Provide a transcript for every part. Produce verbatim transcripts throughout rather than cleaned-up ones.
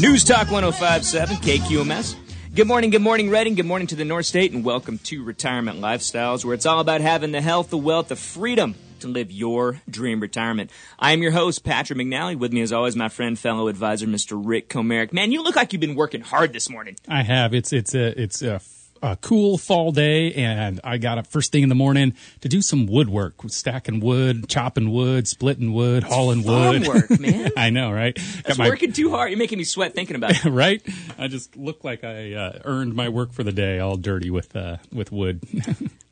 News Talk one oh five point seven K Q M S. Good morning, good morning, Redding. Good morning to the North State, and welcome to Retirement Lifestyles, where it's all about having the health, the wealth, the freedom to live your dream retirement. I am your host, Patrick McNally. With me, as always, my friend, fellow advisor, Mister Rick Comerick. Man, you look like you've been working hard this morning. I have. It's it's a it's a. A cool fall day, and I got up first thing in the morning to do some woodwork, stacking wood, chopping wood, splitting wood, hauling wood. Farm work, man. I know, right? Got That's my... working too hard. You're making me sweat thinking about it. Right? I just look like I uh, earned my work for the day, all dirty with uh, with wood.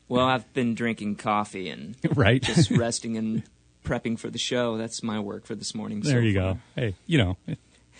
Well, I've been drinking coffee and right? just resting and prepping for the show. That's my work for this morning. There so you far. Go. Hey, you know.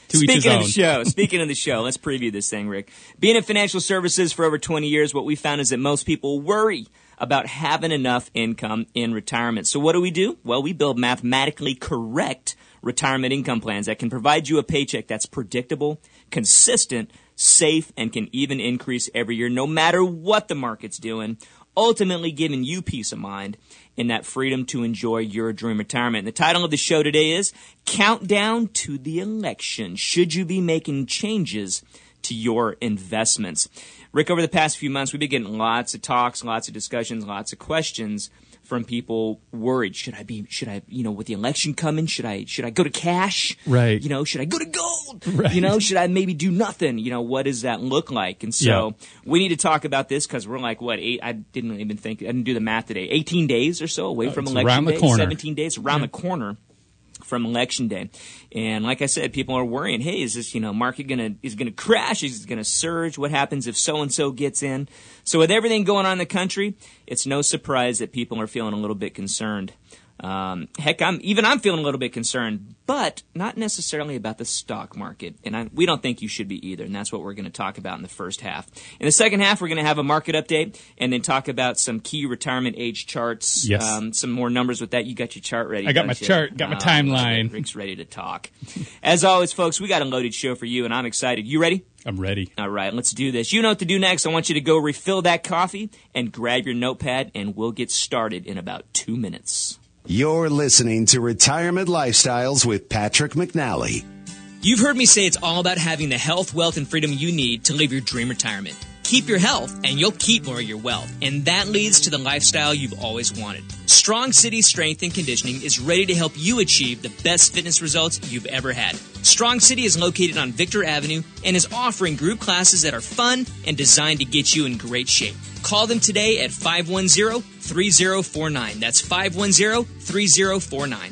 Speaking of the show, speaking of the show, let's preview this thing, Rick. Being in financial services for over twenty years, what we found is that most people worry about having enough income in retirement. So what do we do? Well, we build mathematically correct retirement income plans that can provide you a paycheck that's predictable, consistent, safe, and can even increase every year, no matter what the market's doing, ultimately giving you peace of mind and that freedom to enjoy your dream retirement. And the title of the show today is Countdown to the Election. Should you be making changes to your investments? Rick, over the past few months, we've been getting lots of talks, lots of discussions, lots of questions from people worried. Should I be, should I, you know, with the election coming, should I, should I go to cash? Right. You know, should I go to gold? Right. You know, should I maybe do nothing? You know, what does that look like? And so yeah. we need to talk about this because we're like, what, eight, I didn't even think, I didn't do the math today, eighteen days or so away uh, from election day, seventeen days around yeah. the corner from election day. And like I said, people are worrying, hey, is this, you know, market gonna, is going to crash? Is it going to surge? What happens if so-and-so gets in? So with everything going on in the country, it's no surprise that people are feeling a little bit concerned. Um, heck, I'm even I'm feeling a little bit concerned, but not necessarily about the stock market. And I, we don't think you should be either, and that's what we're going to talk about in the first half. In the second half, we're going to have a market update and then talk about some key retirement age charts, yes. um, some more numbers with that. You got your chart ready. I got my you? chart, got my um, timeline. Rick's ready to talk. As always, folks, we got a loaded show for you, and I'm excited. You ready? I'm ready. All right, let's do this. You know what to do next. I want you to go refill that coffee and grab your notepad, and we'll get started in about two minutes. You're listening to Retirement Lifestyles with Patrick McNally. You've heard me say it's all about having the health, wealth, and freedom you need to live your dream retirement. Keep your health, and you'll keep more of your wealth. And that leads to the lifestyle you've always wanted. Strong City Strength and Conditioning is ready to help you achieve the best fitness results you've ever had. Strong City is located on Victor Avenue and is offering group classes that are fun and designed to get you in great shape. Call them today at five one zero, three zero four nine. That's five one zero, three zero four nine.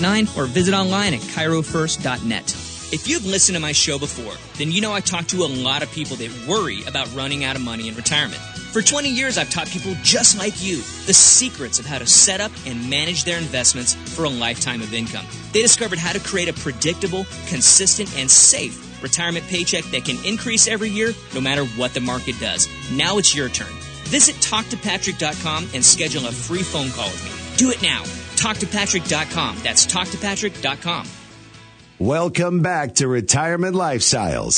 nine. Or visit online at chiro first dot net. If you've listened to my show before, then you know I talk to a lot of people that worry about running out of money in retirement. For twenty years, I've taught people just like you the secrets of how to set up and manage their investments for a lifetime of income. They discovered how to create a predictable, consistent, and safe retirement paycheck that can increase every year no matter what the market does. Now it's your turn. Visit talk to patrick dot com and schedule a free phone call with me. Do it now. talk to patrick dot com. That's talk to patrick dot com. Welcome back to Retirement Lifestyles.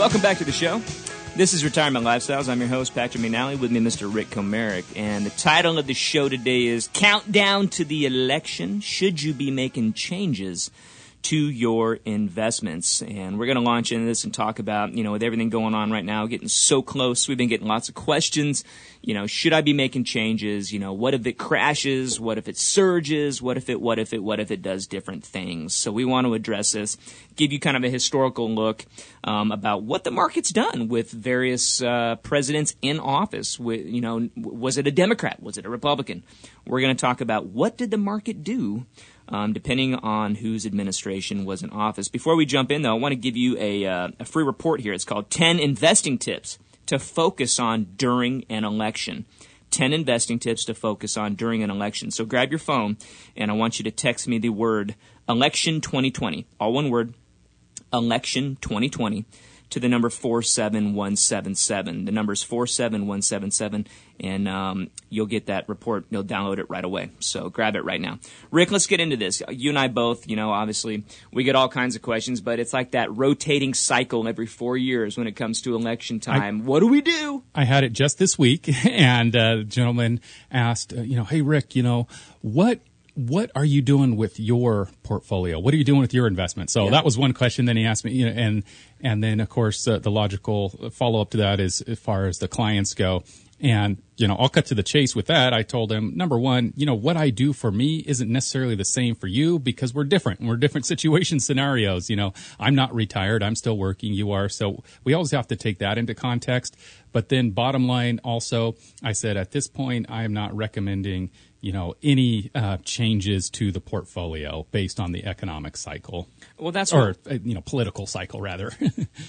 Welcome back to the show. This is Retirement Lifestyles. I'm your host, Patrick McNally. With me, Mister Rick Comerick. And the title of the show today is Countdown to the Election, Should You Be Making Changes to Your Investments? And we're going to launch into this and talk about, you know, with everything going on right now, getting so close. We've been getting lots of questions. You know, should I be making changes? You know, what if it crashes? What if it surges? What if it, what if it, what if it does different things? So we want to address this, give you kind of a historical look um, about what the market's done with various uh, presidents in office. With, you know, was it a Democrat? Was it a Republican? We're going to talk about what did the market do um, depending on whose administration was in office. Before we jump in, though, I want to give you a, uh, a free report here. It's called ten Investing Tips to Focus on During an Election. ten investing tips to focus on during an election. So grab your phone, and I want you to text me the word election twenty twenty, all one word, election twenty twenty, to the number four seven one seven seven. The number is four seven one seven seven, and um, you'll get that report. You'll download it right away. So grab it right now. Rick, let's get into this. You and I both, you know, obviously we get all kinds of questions, but it's like that rotating cycle every four years when it comes to election time. I, what do we do? I had it just this week, and uh, the gentleman asked, uh, you know, hey, Rick, you know, what What are you doing with your portfolio? What are you doing with your investment? So yeah. That was one question. Then he asked me, you know, and and then of course uh, the logical follow up to that is as far as the clients go. And you know, I'll cut to the chase with that. I told him, number one, you know, what I do for me isn't necessarily the same for you because we're different. We're different situation scenarios. You know, I'm not retired. I'm still working. You are. So we always have to take that into context. But then bottom line also, I said, at this point, I am not recommending, you know, any uh, changes to the portfolio based on the economic cycle. Well, that's or what, you know, political cycle rather.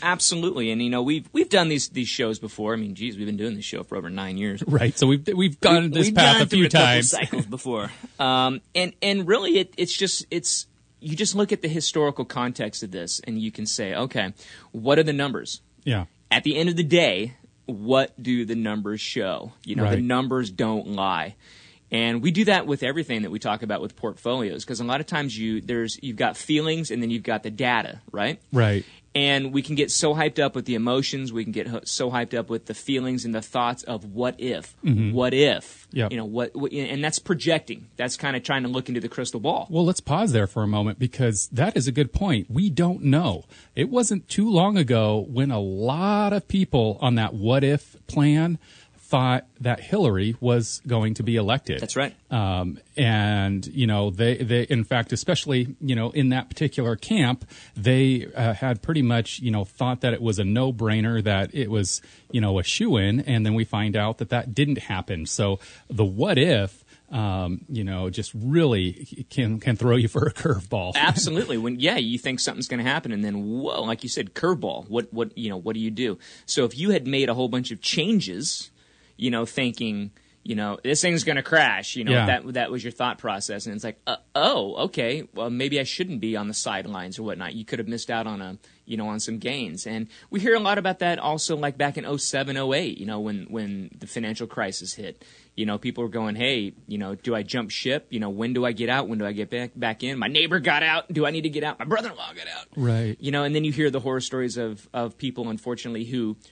Absolutely, and you know, we've we've done these these shows before. I mean, geez, we've been doing this show for over nine years, right? So we've we've gone we, this we've path gone a few times, a couple cycles before, um, and and really, it, it's just it's you just look at the historical context of this, and you can say, okay, what are the numbers? Yeah. At the end of the day, what do the numbers show? You know, right. The numbers don't lie. And we do that with everything that we talk about with portfolios, because a lot of times you there's you've got feelings and then you've got the data, right? Right. And we can get so hyped up with the emotions, we can get so hyped up with the feelings and the thoughts of what if, mm-hmm. what if, yep. you know, what, what, and that's projecting. That's kind of trying to look into the crystal ball. Well, let's pause there for a moment because that is a good point. We don't know. It wasn't too long ago when a lot of people on that what if plan thought that Hillary was going to be elected. That's right. Um, and, you know, they, they, in fact, especially, you know, in that particular camp, they uh, had pretty much, you know, thought that it was a no-brainer, that it was, you know, a shoo-in. And then we find out that that didn't happen. So the what if, um, you know, just really can can throw you for a curveball. Absolutely. When yeah, you think something's going to happen, and then whoa, like you said, curveball. What what you know? What do you do? So if you had made a whole bunch of changes, you know, thinking, you know, this thing's going to crash. You know, yeah. that that was your thought process. And it's like, uh, oh, okay, well, maybe I shouldn't be on the sidelines or whatnot. You could have missed out on a, you know, on some gains. And we hear a lot about that also, like back in oh seven, oh eight, you know, when, when the financial crisis hit. You know, people were going, hey, you know, do I jump ship? You know, when do I get out? When do I get back back in? My neighbor got out. Do I need to get out? My brother-in-law got out. Right. You know, and then you hear the horror stories of, of people, unfortunately, who –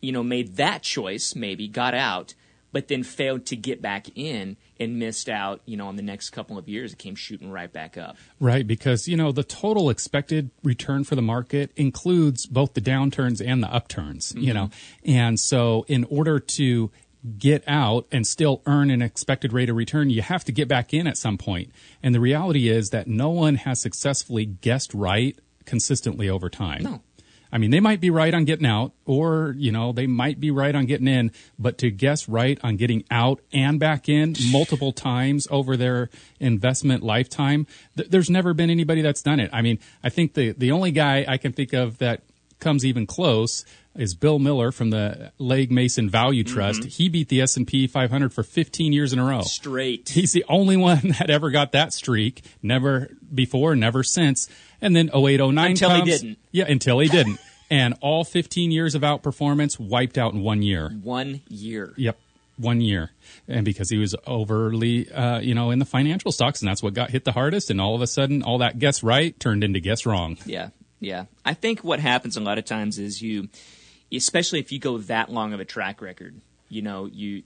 you know, made that choice, maybe got out, but then failed to get back in and missed out, you know, on the next couple of years. It came shooting right back up. Right, because, you know, the total expected return for the market includes both the downturns and the upturns, mm-hmm. you know. And so in order to get out and still earn an expected rate of return, you have to get back in at some point. And the reality is that no one has successfully guessed right consistently over time. No. I mean, they might be right on getting out, or, you know, they might be right on getting in, but to guess right on getting out and back in multiple times over their investment lifetime, th- there's never been anybody that's done it. I mean, I think the, the only guy I can think of that comes even close is Bill Miller from the Leg Mason Value Trust. Mm-hmm. He beat the S and P five hundred for fifteen years in a row. Straight. He's the only one that ever got that streak. Never before, never since. And then oh eight, oh nine until comes. Until he didn't. Yeah, until he didn't. And all fifteen years of outperformance wiped out in one year. One year. Yep. One year. And because he was overly, uh, you know, in the financial stocks, and that's what got hit the hardest. And all of a sudden, all that guess right turned into guess wrong. Yeah. Yeah. I think what happens a lot of times is you, especially if you go that long of a track record, you know, you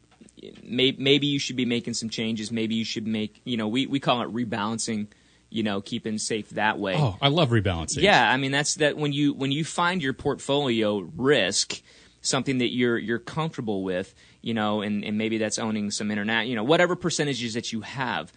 may, maybe you should be making some changes. Maybe you should make, you know, we, we call it rebalancing, you know, keeping safe that way. Oh, I love rebalancing. Yeah. I mean, that's that when you when you find your portfolio risk, something that you're you're comfortable with, you know, and, and maybe that's owning some internet, you know, whatever percentages that you have.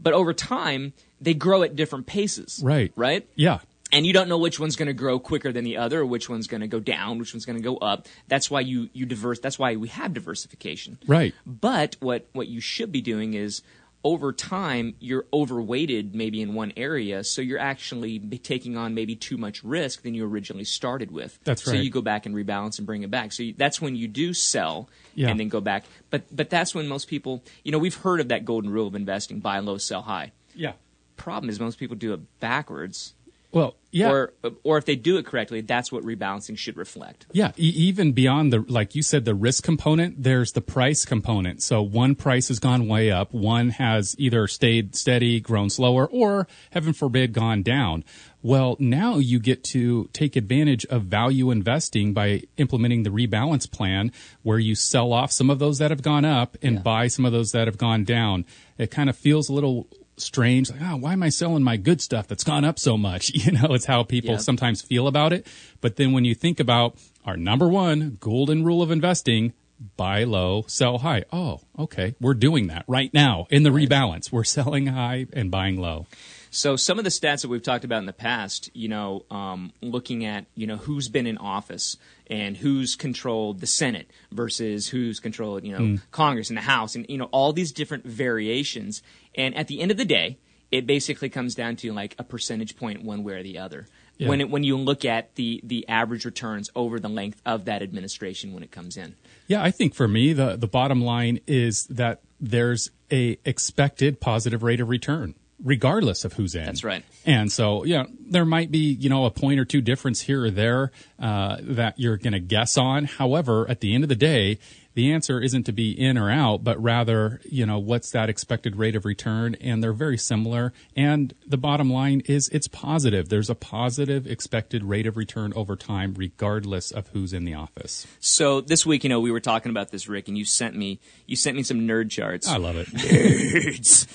But over time, they grow at different paces. Right. Right? Yeah. And you don't know which one's going to grow quicker than the other, or which one's going to go down, which one's going to go up. That's why you, you diverse. That's why we have diversification. Right. But what, what you should be doing is over time, you're overweighted maybe in one area. So you're actually taking on maybe too much risk than you originally started with. That's right. So you go back and rebalance and bring it back. So you, that's when you do sell yeah. and then go back. But but that's when most people, you know, we've heard of that golden rule of investing, buy low, sell high. Yeah. Problem is most people do it backwards. Well, yeah. Or, or if they do it correctly, that's what rebalancing should reflect. Yeah. E- even beyond the, like you said, the risk component, there's the price component. So one price has gone way up. One has either stayed steady, grown slower, or heaven forbid, gone down. Well, now you get to take advantage of value investing by implementing the rebalance plan where you sell off some of those that have gone up and yeah. buy some of those that have gone down. It kind of feels a little strange, like, oh, why am I selling my good stuff that's gone up so much? You know, it's how people yeah. sometimes feel about it. But then when you think about our number one golden rule of investing, buy low, sell high. Oh, okay. We're doing that right now in the right. rebalance. We're selling high and buying low. So some of the stats that we've talked about in the past, you know, um, looking at, you know, who's been in office and who's controlled the Senate versus who's controlled, you know, mm. Congress and the House and, you know, all these different variations. And at the end of the day, it basically comes down to like a percentage point one way or the other. Yeah. When it, when you look at the, the average returns over the length of that administration when it comes in. Yeah, I think for me, the, the bottom line is that there's a expected positive rate of return, regardless of who's in. That's right. And so, yeah, there might be, you know, a point or two difference here or there uh, that you're going to guess on. However, at the end of the day, the answer isn't to be in or out, but rather, you know, what's that expected rate of return? And they're very similar. And the bottom line is it's positive. There's a positive expected rate of return over time, regardless of who's in the office. So this week, you know, we were talking about this, Rick, and you sent me, you sent me some nerd charts. I love it. Nerds.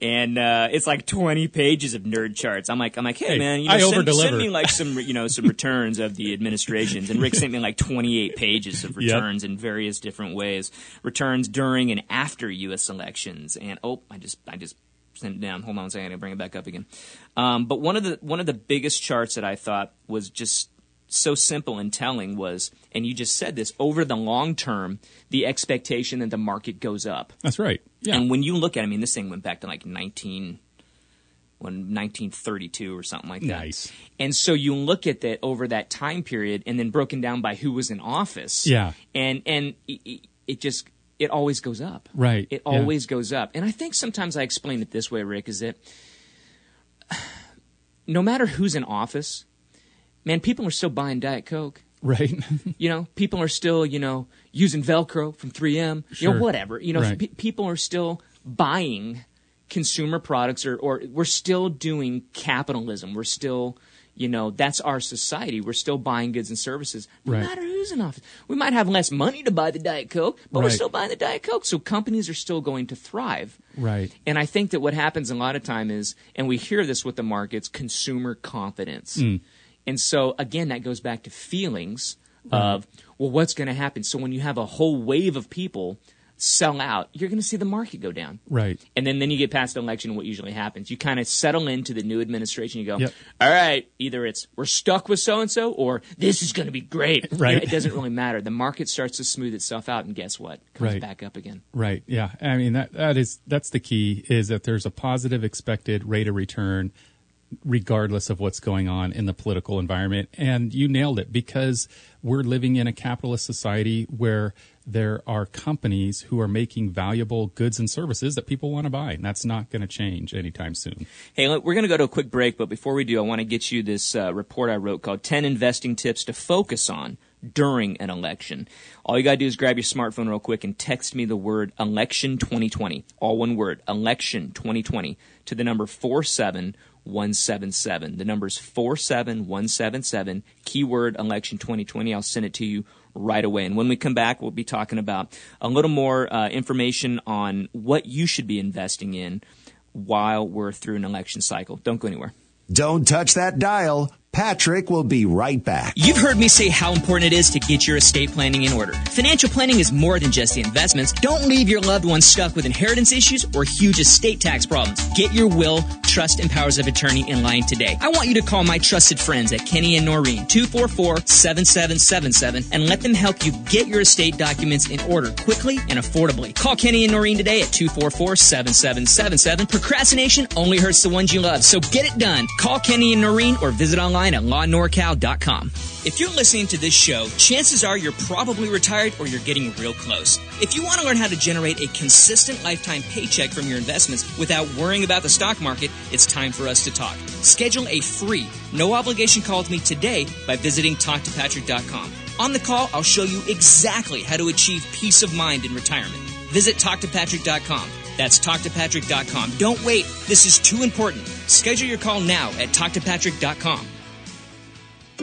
And uh, it's like twenty pages of nerd charts. I'm like, I'm like, hey, hey man, you know, send, send me like some, you know, some returns of the administrations. And Rick sent me like twenty-eight pages of returns yep. in various different ways, returns during and after U S elections. And oh, I just, I just sent it down. Hold on a second, I bring it back up again. Um, but one of the one of the biggest charts that I thought was just so simple and telling was, and you just said this, over the long term, the expectation that the market goes up. That's right. Yeah. And when you look at, I mean, this thing went back to like nineteen, well, nineteen thirty-two or something like that. Nice. And so you look at that over that time period, and then broken down by who was in office. Yeah. And and it, it just it always goes up. Right. It always yeah. goes up. And I think sometimes I explain it this way, Rick, is that no matter who's in office, man, people are still buying Diet Coke. Right. You know, people are still, you know, using Velcro from three M, sure. you know, whatever. You know, right. p- people are still buying consumer products, or, or we're still doing capitalism. We're still, you know, that's our society. We're still buying goods and services, no right. matter who's in office. We might have less money to buy the Diet Coke, but right. we're still buying the Diet Coke. So companies are still going to thrive. Right. And I think that what happens a lot of time is, and we hear this with the markets, consumer confidence. Mm. And so, again, that goes back to feelings of, well, what's going to happen? So when you have a whole wave of people sell out, you're going to see the market go down. Right. And then, then you get past the election, what usually happens. You kind of settle into the new administration. You go, yep. all right, either it's we're stuck with so-and-so, or this is going to be great. Right. You know, it doesn't really matter. The market starts to smooth itself out, and guess what? It comes right. back up again. Right. Yeah. I mean, that that is that's the key, is that there's a positive expected rate of return regardless of what's going on in the political environment. And you nailed it, because we're living in a capitalist society where there are companies who are making valuable goods and services that people want to buy, and that's not going to change anytime soon. Hey, look, we're going to go to a quick break, but before we do, I want to get you this uh, report I wrote called ten Investing Tips to Focus On During an Election. All you got to do is grab your smartphone real quick and text me the word election twenty twenty, all one word, election twenty twenty, to the number four seven four seven one seven seven. The number is four seven one seven seven, keyword election twenty twenty. I'll send it to you right away. And when we come back, we'll be talking about a little more uh, information on what you should be investing in while we're through an election cycle. Don't go anywhere. Don't touch that dial. Patrick will be right back. You've heard me say how important it is to get your estate planning in order. Financial planning is more than just the investments. Don't leave your loved ones stuck with inheritance issues or huge estate tax problems. Get your will, trust, and powers of attorney in line today. I want you to call my trusted friends at Kenny and Noreen, two four four, seven seven seven seven, and let them help you get your estate documents in order quickly and affordably. Call Kenny and Noreen today at two four four, seven seven seven seven. Procrastination only hurts the ones you love, so get it done. Call Kenny and Noreen or visit online at Law Nor Cal dot com. If you're listening to this show, chances are you're probably retired or you're getting real close. If you want to learn how to generate a consistent lifetime paycheck from your investments without worrying about the stock market, it's time for us to talk. Schedule a free, no obligation call with me today by visiting Talk To Patrick dot com. On the call, I'll show you exactly how to achieve peace of mind in retirement. Visit Talk To Patrick dot com. That's Talk To Patrick dot com. Don't wait. This is too important. Schedule your call now at Talk To Patrick dot com.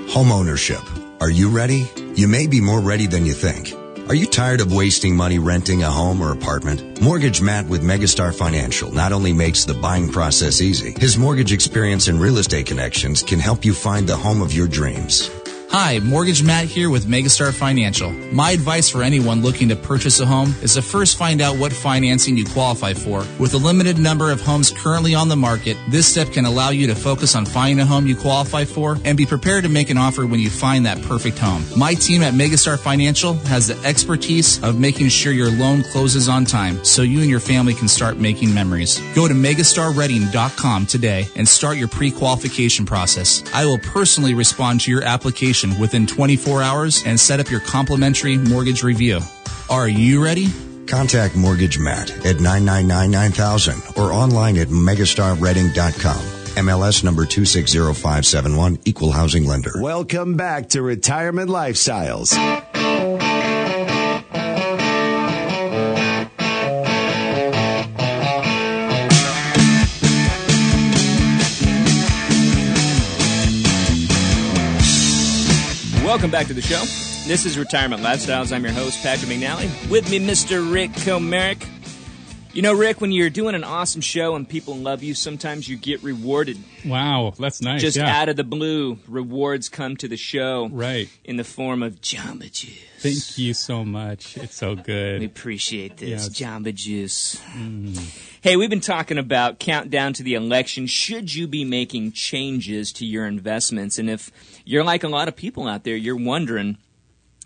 Homeownership. Are you ready? You may be more ready than you think. Are you tired of wasting money renting a home or apartment? Mortgage Matt with Megastar Financial not only makes the buying process easy, his mortgage experience and real estate connections can help you find the home of your dreams. Hi, Mortgage Matt here with Megastar Financial. My advice for anyone looking to purchase a home is to first find out what financing you qualify for. With a limited number of homes currently on the market, this step can allow you to focus on finding a home you qualify for and be prepared to make an offer when you find that perfect home. My team at Megastar Financial has the expertise of making sure your loan closes on time so you and your family can start making memories. Go to Megastar Reading dot com today and start your pre-qualification process. I will personally respond to your application within twenty-four hours and set up your complimentary mortgage review. Are you ready? Contact Mortgage Matt at nine nine nine, nine thousand or online at Megastar Reading dot com. M L S number two six zero five seven one, Equal Housing Lender. Welcome back to Retirement Lifestyles. Welcome back to the show. This is Retirement Lifestyles. I'm your host, Patrick McNally. With me, Mister Rick Comerick. You know, Rick, when you're doing an awesome show and people love you, sometimes you get rewarded. Wow, that's nice. Just yeah. Out of the blue, rewards come to the show. Right. In the form of Jamba Juice. Thank you so much. It's so good. We appreciate this. Yes. Jamba Juice. Mm. Hey, we've been talking about countdown to the election. Should you be making changes to your investments? And if you're like a lot of people out there, you're wondering,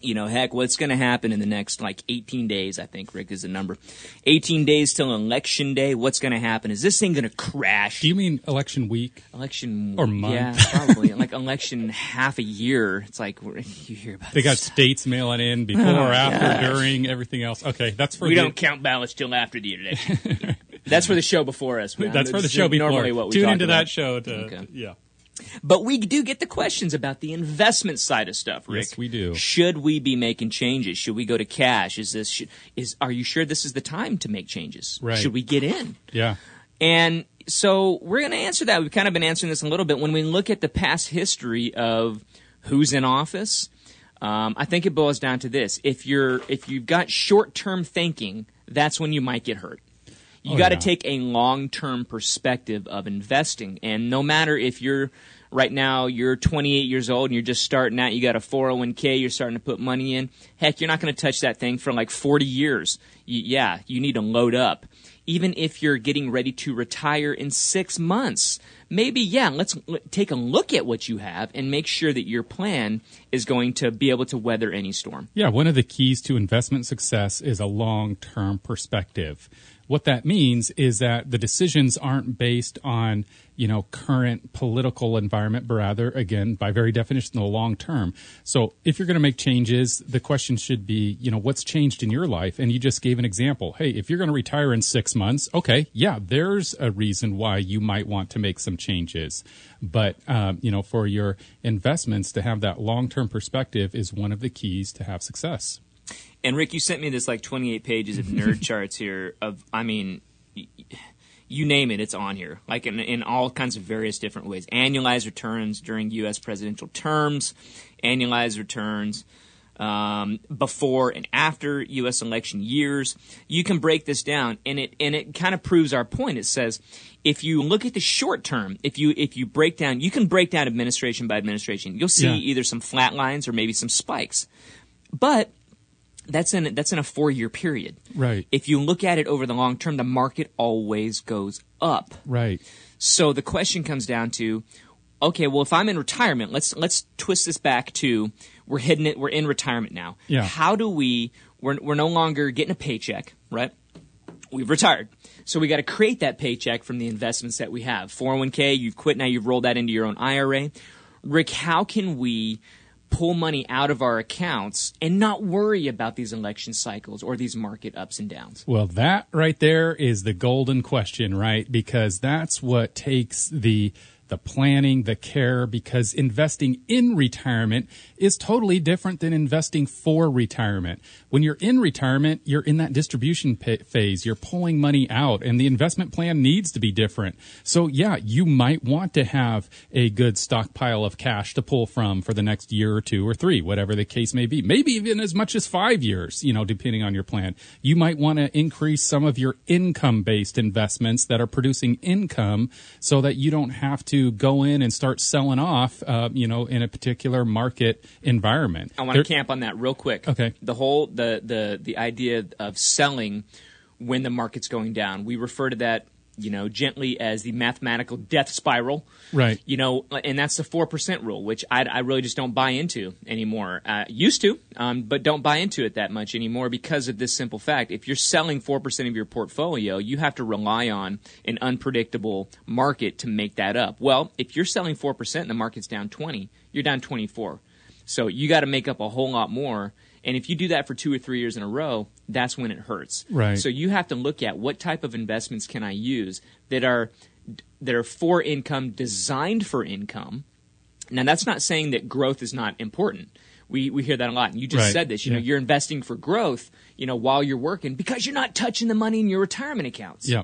you know, heck, what's going to happen in the next, like, eighteen days, I think, Rick, is the number. eighteen days till Election Day. What's going to happen? Is this thing going to crash? Do you mean election week? Election or month? Yeah, probably. Like, election half a year. It's like, you hear about They got stuff. States mailing in before, oh, or after, gosh. During, everything else. Okay, that's for we the... We don't count ballots till after the election. That's for the show before us. Man. That's for the show normally before. Normally what we Tune into about. That show. To, okay. Yeah. But we do get the questions about the investment side of stuff, Rick. Yes, we do. Should we be making changes? Should we go to cash? Is this should, is are you sure this is the time to make changes? Right. Should we get in? Yeah. And so we're going to answer that. We've kind of been answering this a little bit. When we look at the past history of who's in office, um, I think it boils down to this: if you're if you've got short-term thinking, that's when you might get hurt. You oh, got to yeah. take a long-term perspective of investing. And no matter if you're right now, you're twenty-eight years old and you're just starting out, you got a four oh one k, you're starting to put money in, heck, you're not going to touch that thing for like forty years. You, yeah, you need to load up. Even if you're getting ready to retire in six months, maybe, yeah, let's l- take a look at what you have and make sure that your plan is going to be able to weather any storm. Yeah, one of the keys to investment success is a long-term perspective. What that means is that the decisions aren't based on, you know, current political environment, but rather, again, by very definition, the long term. So if you're going to make changes, the question should be, you know, what's changed in your life? And you just gave an example. Hey, if you're going to retire in six months, okay, yeah, there's a reason why you might want to make some changes. But, um, you know, for your investments to have that long-term perspective is one of the keys to have success. And Rick, you sent me this like twenty-eight pages of nerd charts here of, I mean, you name it, it's on here, like in, in all kinds of various different ways. Annualized returns during U S presidential terms, annualized returns um, before and after U S election years. You can break this down, and it and it kind of proves our point. It says if you look at the short term, if you if you break down, you can break down administration by administration. You'll see yeah. either some flat lines or maybe some spikes, but That's in that's in a four-year period. Right. If you look at it over the long term, the market always goes up. Right. So the question comes down to, okay, well, if I'm in retirement, let's let's twist this back to we're heading it. We're in retirement now. Yeah. How do we? We're we're no longer getting a paycheck, right? We've retired, so we got to create that paycheck from the investments that we have. four oh one k, you've quit now. You've rolled that into your own I R A. Rick, how can we pull money out of our accounts and not worry about these election cycles or these market ups and downs? Well, that right there is the golden question, right? Because that's what takes the the planning, the care, because investing in retirement is totally different than investing for retirement. When you're in retirement, you're in that distribution phase. You're pulling money out, and the investment plan needs to be different. So, yeah, you might want to have a good stockpile of cash to pull from for the next year or two or three, whatever the case may be. Maybe even as much as five years, you know, depending on your plan. You might want to increase some of your income-based investments that are producing income so that you don't have to go in and start selling off, uh, you know, in a particular market environment. I want to there- camp on that real quick. Okay. The whole, the, the, the idea of selling when the market's going down, we refer to that, you know, gently as the mathematical death spiral. Right. You know, and that's the four percent rule, which I, I really just don't buy into anymore. Uh, used to, um, but don't buy into it that much anymore because of this simple fact. If you're selling four percent of your portfolio, you have to rely on an unpredictable market to make that up. Well, if you're selling four percent and the market's down twenty, you're down twenty-four. So you got to make up a whole lot more. And if you do that for two or three years in a row, that's when it hurts. Right. So you have to look at what type of investments can I use that are that are for income, designed for income. Now, that's not saying that growth is not important. We we hear that a lot. And you just right. said this. You yeah. know, you're investing for growth, you know, while you're working because you're not touching the money in your retirement accounts. Yeah.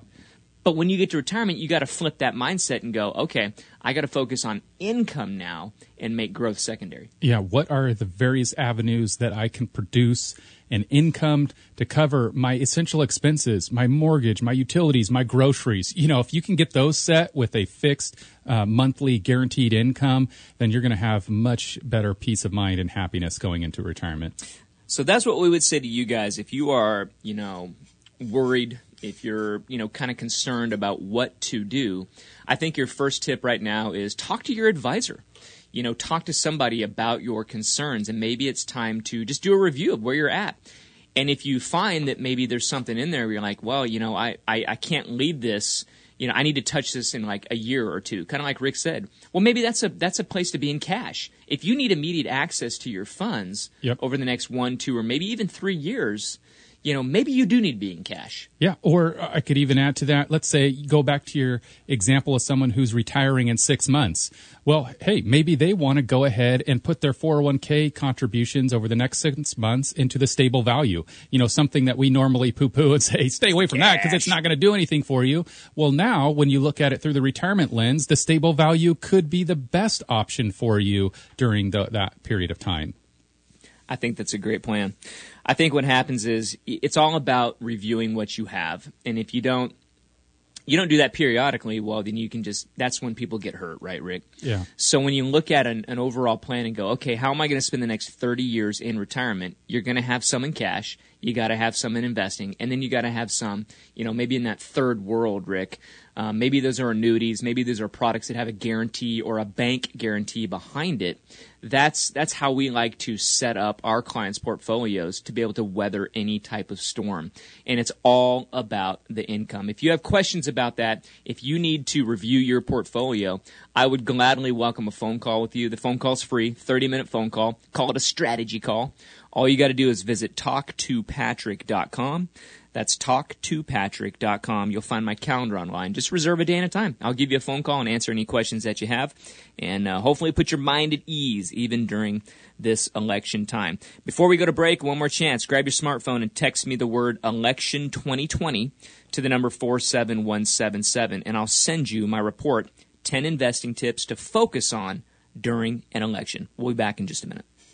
But when you get to retirement, you got to flip that mindset and go, okay, I got to focus on income now and make growth secondary. Yeah. What are the various avenues that I can produce an income to cover my essential expenses, my mortgage, my utilities, my groceries? You know, if you can get those set with a fixed uh, monthly guaranteed income, then you're going to have much better peace of mind and happiness going into retirement. So that's what we would say to you guys. If you are, you know, worried, if you're, you know, kind of concerned about what to do, I think your first tip right now is talk to your advisor. You know, talk to somebody about your concerns, and maybe it's time to just do a review of where you're at. And if you find that maybe there's something in there where you're like, well, you know, I, I, I can't lead this. You know, I need to touch this in like a year or two, kind of like Rick said. Well, maybe that's a that's a place to be in cash. If you need immediate access to your funds yep. over the next one, two, or maybe even three years, you know, maybe you do need to be in cash. Yeah, or I could even add to that, let's say you go back to your example of someone who's retiring in six months. Well, hey, maybe they want to go ahead and put their four oh one k contributions over the next six months into the stable value. You know, something that we normally poo-poo and say, stay away from cash. That because it's not going to do anything for you. Well, now when you look at it through the retirement lens, the stable value could be the best option for you during the, that period of time. I think that's a great plan. I think what happens is it's all about reviewing what you have. And if you don't you don't do that periodically, well, then you can just – that's when people get hurt, right, Rick? Yeah. So when you look at an, an overall plan and go, okay, how am I going to spend the next thirty years in retirement? You're going to have some in cash. You got to have some in investing. And then you got to have some, you know, maybe in that third world, Rick. Uh, maybe those are annuities. Maybe those are products that have a guarantee or a bank guarantee behind it. That's that's how we like to set up our clients' portfolios to be able to weather any type of storm. And it's all about the income. If you have questions about that, if you need to review your portfolio, I would gladly welcome a phone call with you. The phone call's free, thirty-minute phone call. Call it a strategy call. All you got to do is visit talk to patrick dot com. That's Talk To Patrick dot com. You'll find my calendar online. Just reserve a day and a time. I'll give you a phone call and answer any questions that you have, and uh, hopefully put your mind at ease even during this election time. Before we go to break, one more chance. Grab your smartphone and text me the word election twenty twenty to the number four seven one seven seven, and I'll send you my report, ten investing tips to focus on during an election. We'll be back in just a minute.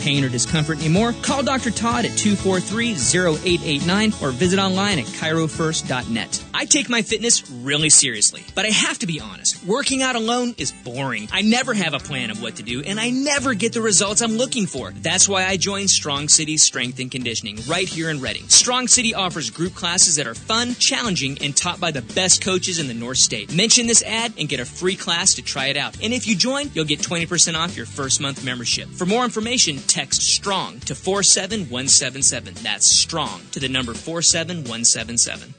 pain or discomfort anymore. Call Doctor Todd at two four three, zero eight eight nine or visit online at chiro first dot net. I take my fitness really seriously, but I have to be honest. Working out alone is boring. I never have a plan of what to do, and I never get the results I'm looking for. That's why I joined Strong City Strength and Conditioning right here in Redding. Strong City offers group classes that are fun, challenging, and taught by the best coaches in the North State. Mention this ad and get a free class to try it out. And if you join, you'll get twenty percent off your first month membership. For more information, text STRONG to four seven one seven seven. That's STRONG to the number four seven one seven seven.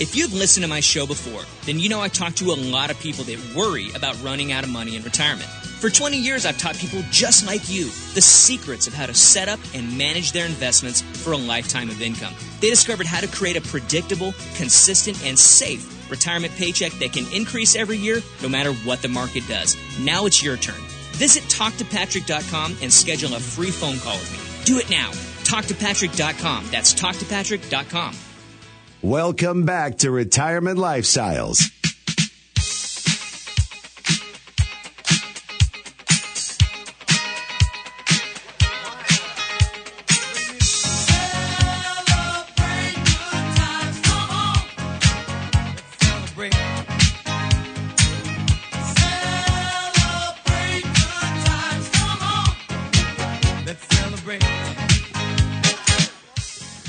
If you've listened to my show before, then you know I talk to a lot of people that worry about running out of money in retirement. For twenty years, I've taught people just like you the secrets of how to set up and manage their investments for a lifetime of income. They discovered how to create a predictable, consistent, and safe retirement paycheck that can increase every year no matter what the market does. Now it's your turn. Visit Talk To Patrick dot com and schedule a free phone call with me. Do it now. Talk To Patrick dot com. That's Talk To Patrick dot com. Welcome back to Retirement Lifestyles.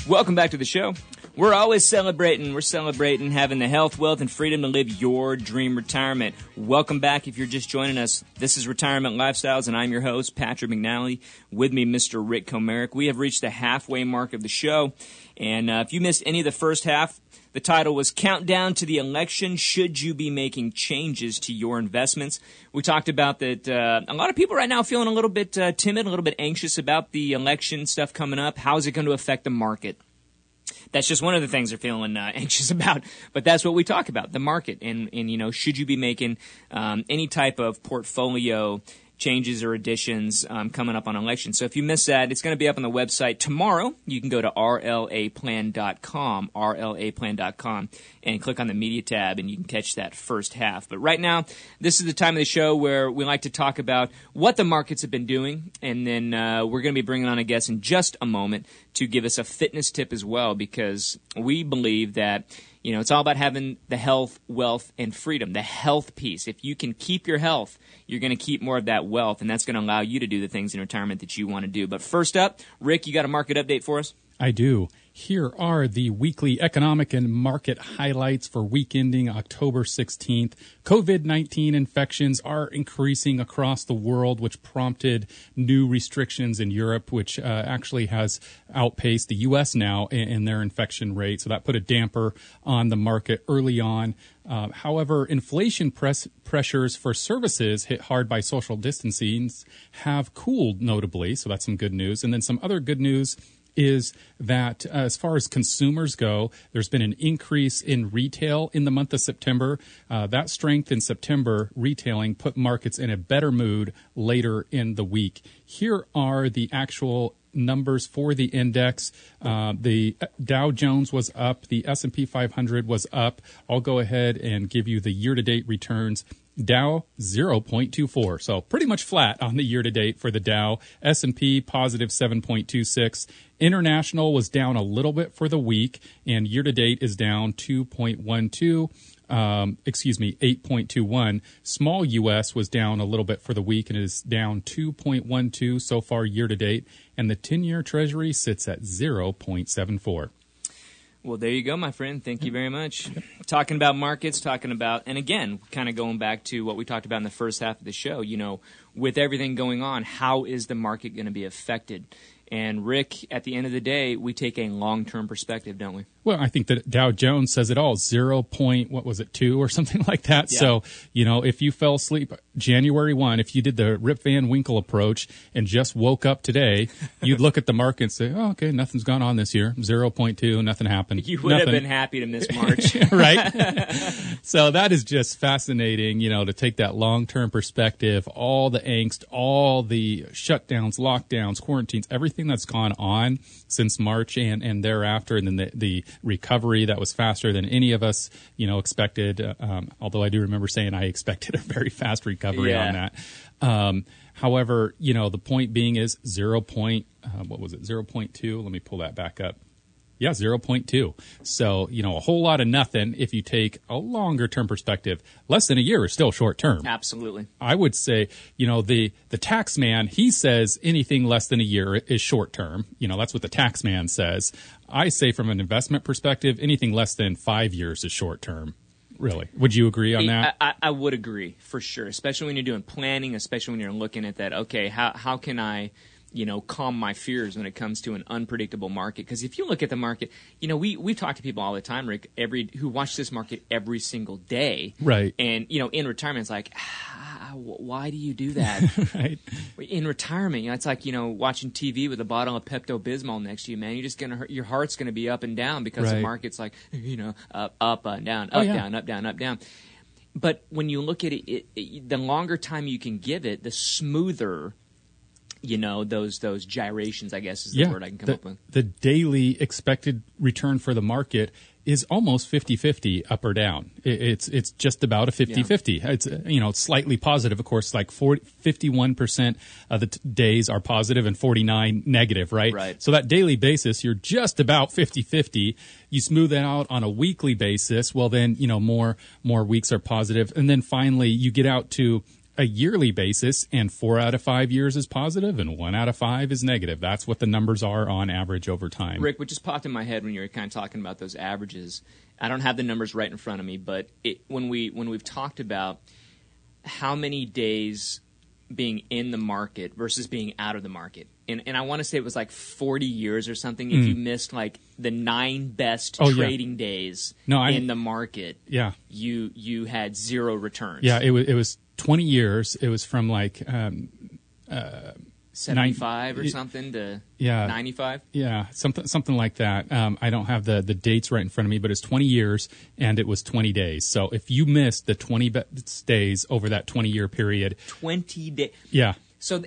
Welcome back to the show. We're always celebrating. We're celebrating having the health, wealth, and freedom to live your dream retirement. Welcome back if you're just joining us. This is Retirement Lifestyles, and I'm your host, Patrick McNally. With me, Mister Rick Comerick. We have reached the halfway mark of the show, and uh, if you missed any of the first half, the title was Countdown to the Election, Should You Be Making Changes to Your Investments? We talked about that uh, a lot of people right now feeling a little bit uh, timid, a little bit anxious about the election stuff coming up. How is it going to affect the market? That's just one of the things they're feeling uh, anxious about, but that's what we talk about, the market. And, and you know, should you be making um, any type of portfolio changes or additions um, coming up on election? So if you missed that, it's going to be up on the website tomorrow. You can go to R L A plan dot com, R L A plan dot com, and click on the media tab, and you can catch that first half. But right now, this is the time of the show where we like to talk about what the markets have been doing, and then uh, we're going to be bringing on a guest in just a moment to give us a fitness tip as well, because we believe that, you know, it's all about having the health, wealth, and freedom, the health piece. If you can keep your health, you're going to keep more of that wealth, and that's going to allow you to do the things in retirement that you want to do. But first up, Rick, you got a market update for us? I do. Here are the weekly economic and market highlights for week ending October sixteenth. COVID nineteen infections are increasing across the world, which prompted new restrictions in Europe, which uh, actually has outpaced the U S now in, in their infection rate. So that put a damper on the market early on. Uh, however, inflation press pressures for services hit hard by social distancing have cooled notably. So that's some good news. And then some other good news is that uh, as far as consumers go, there's been an increase in retail in the month of September. Uh, that strength in September retailing put markets in a better mood later in the week. Here are the actual numbers for the index. Uh, the Dow Jones was up. The S and P five hundred was up. I'll go ahead and give you the year-to-date returns. Dow zero point two four, so pretty much flat on the year to date for the Dow. S and P positive seven point two six. International was down a little bit for the week, and year to date is down two point one two. Um, excuse me, eight point two one. Small U S was down a little bit for the week and is down two point one two so far year to date. And the ten-year Treasury sits at zero point seven four. Well, there you go, my friend. Thank you very much. Talking about markets, talking about, and again, kind of going back to what we talked about in the first half of the show, you know, with everything going on, how is the market going to be affected? And Rick, at the end of the day, we take a long-term perspective, don't we? Well, I think that Dow Jones says it all, zero point, what was it, two or something like that. Yeah. So, you know, if you fell asleep January first, if you did the Rip Van Winkle approach and just woke up today, you'd look at the market and say, oh, okay, nothing's gone on this year, zero point two, nothing happened. You would nothing. have been happy to miss March. Right? So that is just fascinating, you know, to take that long-term perspective, all the angst, all the shutdowns, lockdowns, quarantines, everything that's gone on since March and, and thereafter, and then the, the recovery that was faster than any of us, you know, expected. Um, although I do remember saying I expected a very fast recovery yeah. on that. Um, however, you know, the point being is zero point, uh, what was it? zero point two. Let me pull that back up. Yeah, zero point two. So, you know, a whole lot of nothing if you take a longer-term perspective. Less than a year is still short-term. Absolutely. I would say, you know, the, the tax man, he says anything less than a year is short-term. You know, that's what the tax man says. I say from an investment perspective, anything less than five years is short-term. Really. Would you agree on that? I, I, I would agree, for sure, especially when you're doing planning, especially when you're looking at that, okay, how how can I – you know, calm my fears when it comes to an unpredictable market. Because if you look at the market, you know, we, we talk to people all the time, Rick, every who watch this market every single day. Right. And, you know, in retirement, it's like, ah, why do you do that? Right. In retirement, you know, it's like, you know, watching T V with a bottle of Pepto-Bismol next to you, man. You're just going to hurt. Your heart's going to be up and down because right. the market's like, you know, up, up, uh, down, up, oh, yeah. down, up, down, up, down. But when you look at it, it, it, the longer time you can give it, the smoother you know, those those gyrations, I guess, is the yeah, word I can come the, up with. The daily expected return for the market is almost fifty-fifty up or down. It, it's it's just about a fifty-fifty. Yeah. It's, you know, slightly positive. Of course, like forty, fifty-one percent of the t- days are positive and forty-nine negative, right? Right. So that daily basis, you're just about fifty-fifty. You smooth that out on a weekly basis. Well, then, you know, more more weeks are positive. And then finally, you get out to a yearly basis, and four out of five years is positive, and one out of five is negative. That's what the numbers are on average over time. Rick, what just popped in my head when you were kind of talking about those averages, I don't have the numbers right in front of me, but it, when we when we've talked about how many days being in the market versus being out of the market, and and I want to say it was like forty years or something. Mm. If you missed like the nine best oh, trading yeah. days no, I, in the market, yeah, you you had zero returns. Yeah, it was it was. twenty years, it was from like um, uh, seventy-five nine, or something to yeah, ninety-five? Yeah, something something like that. Um, I don't have the, the dates right in front of me, but it's twenty years and it was twenty days. So if you missed the twenty be- days over that twenty-year period. twenty days. Yeah. So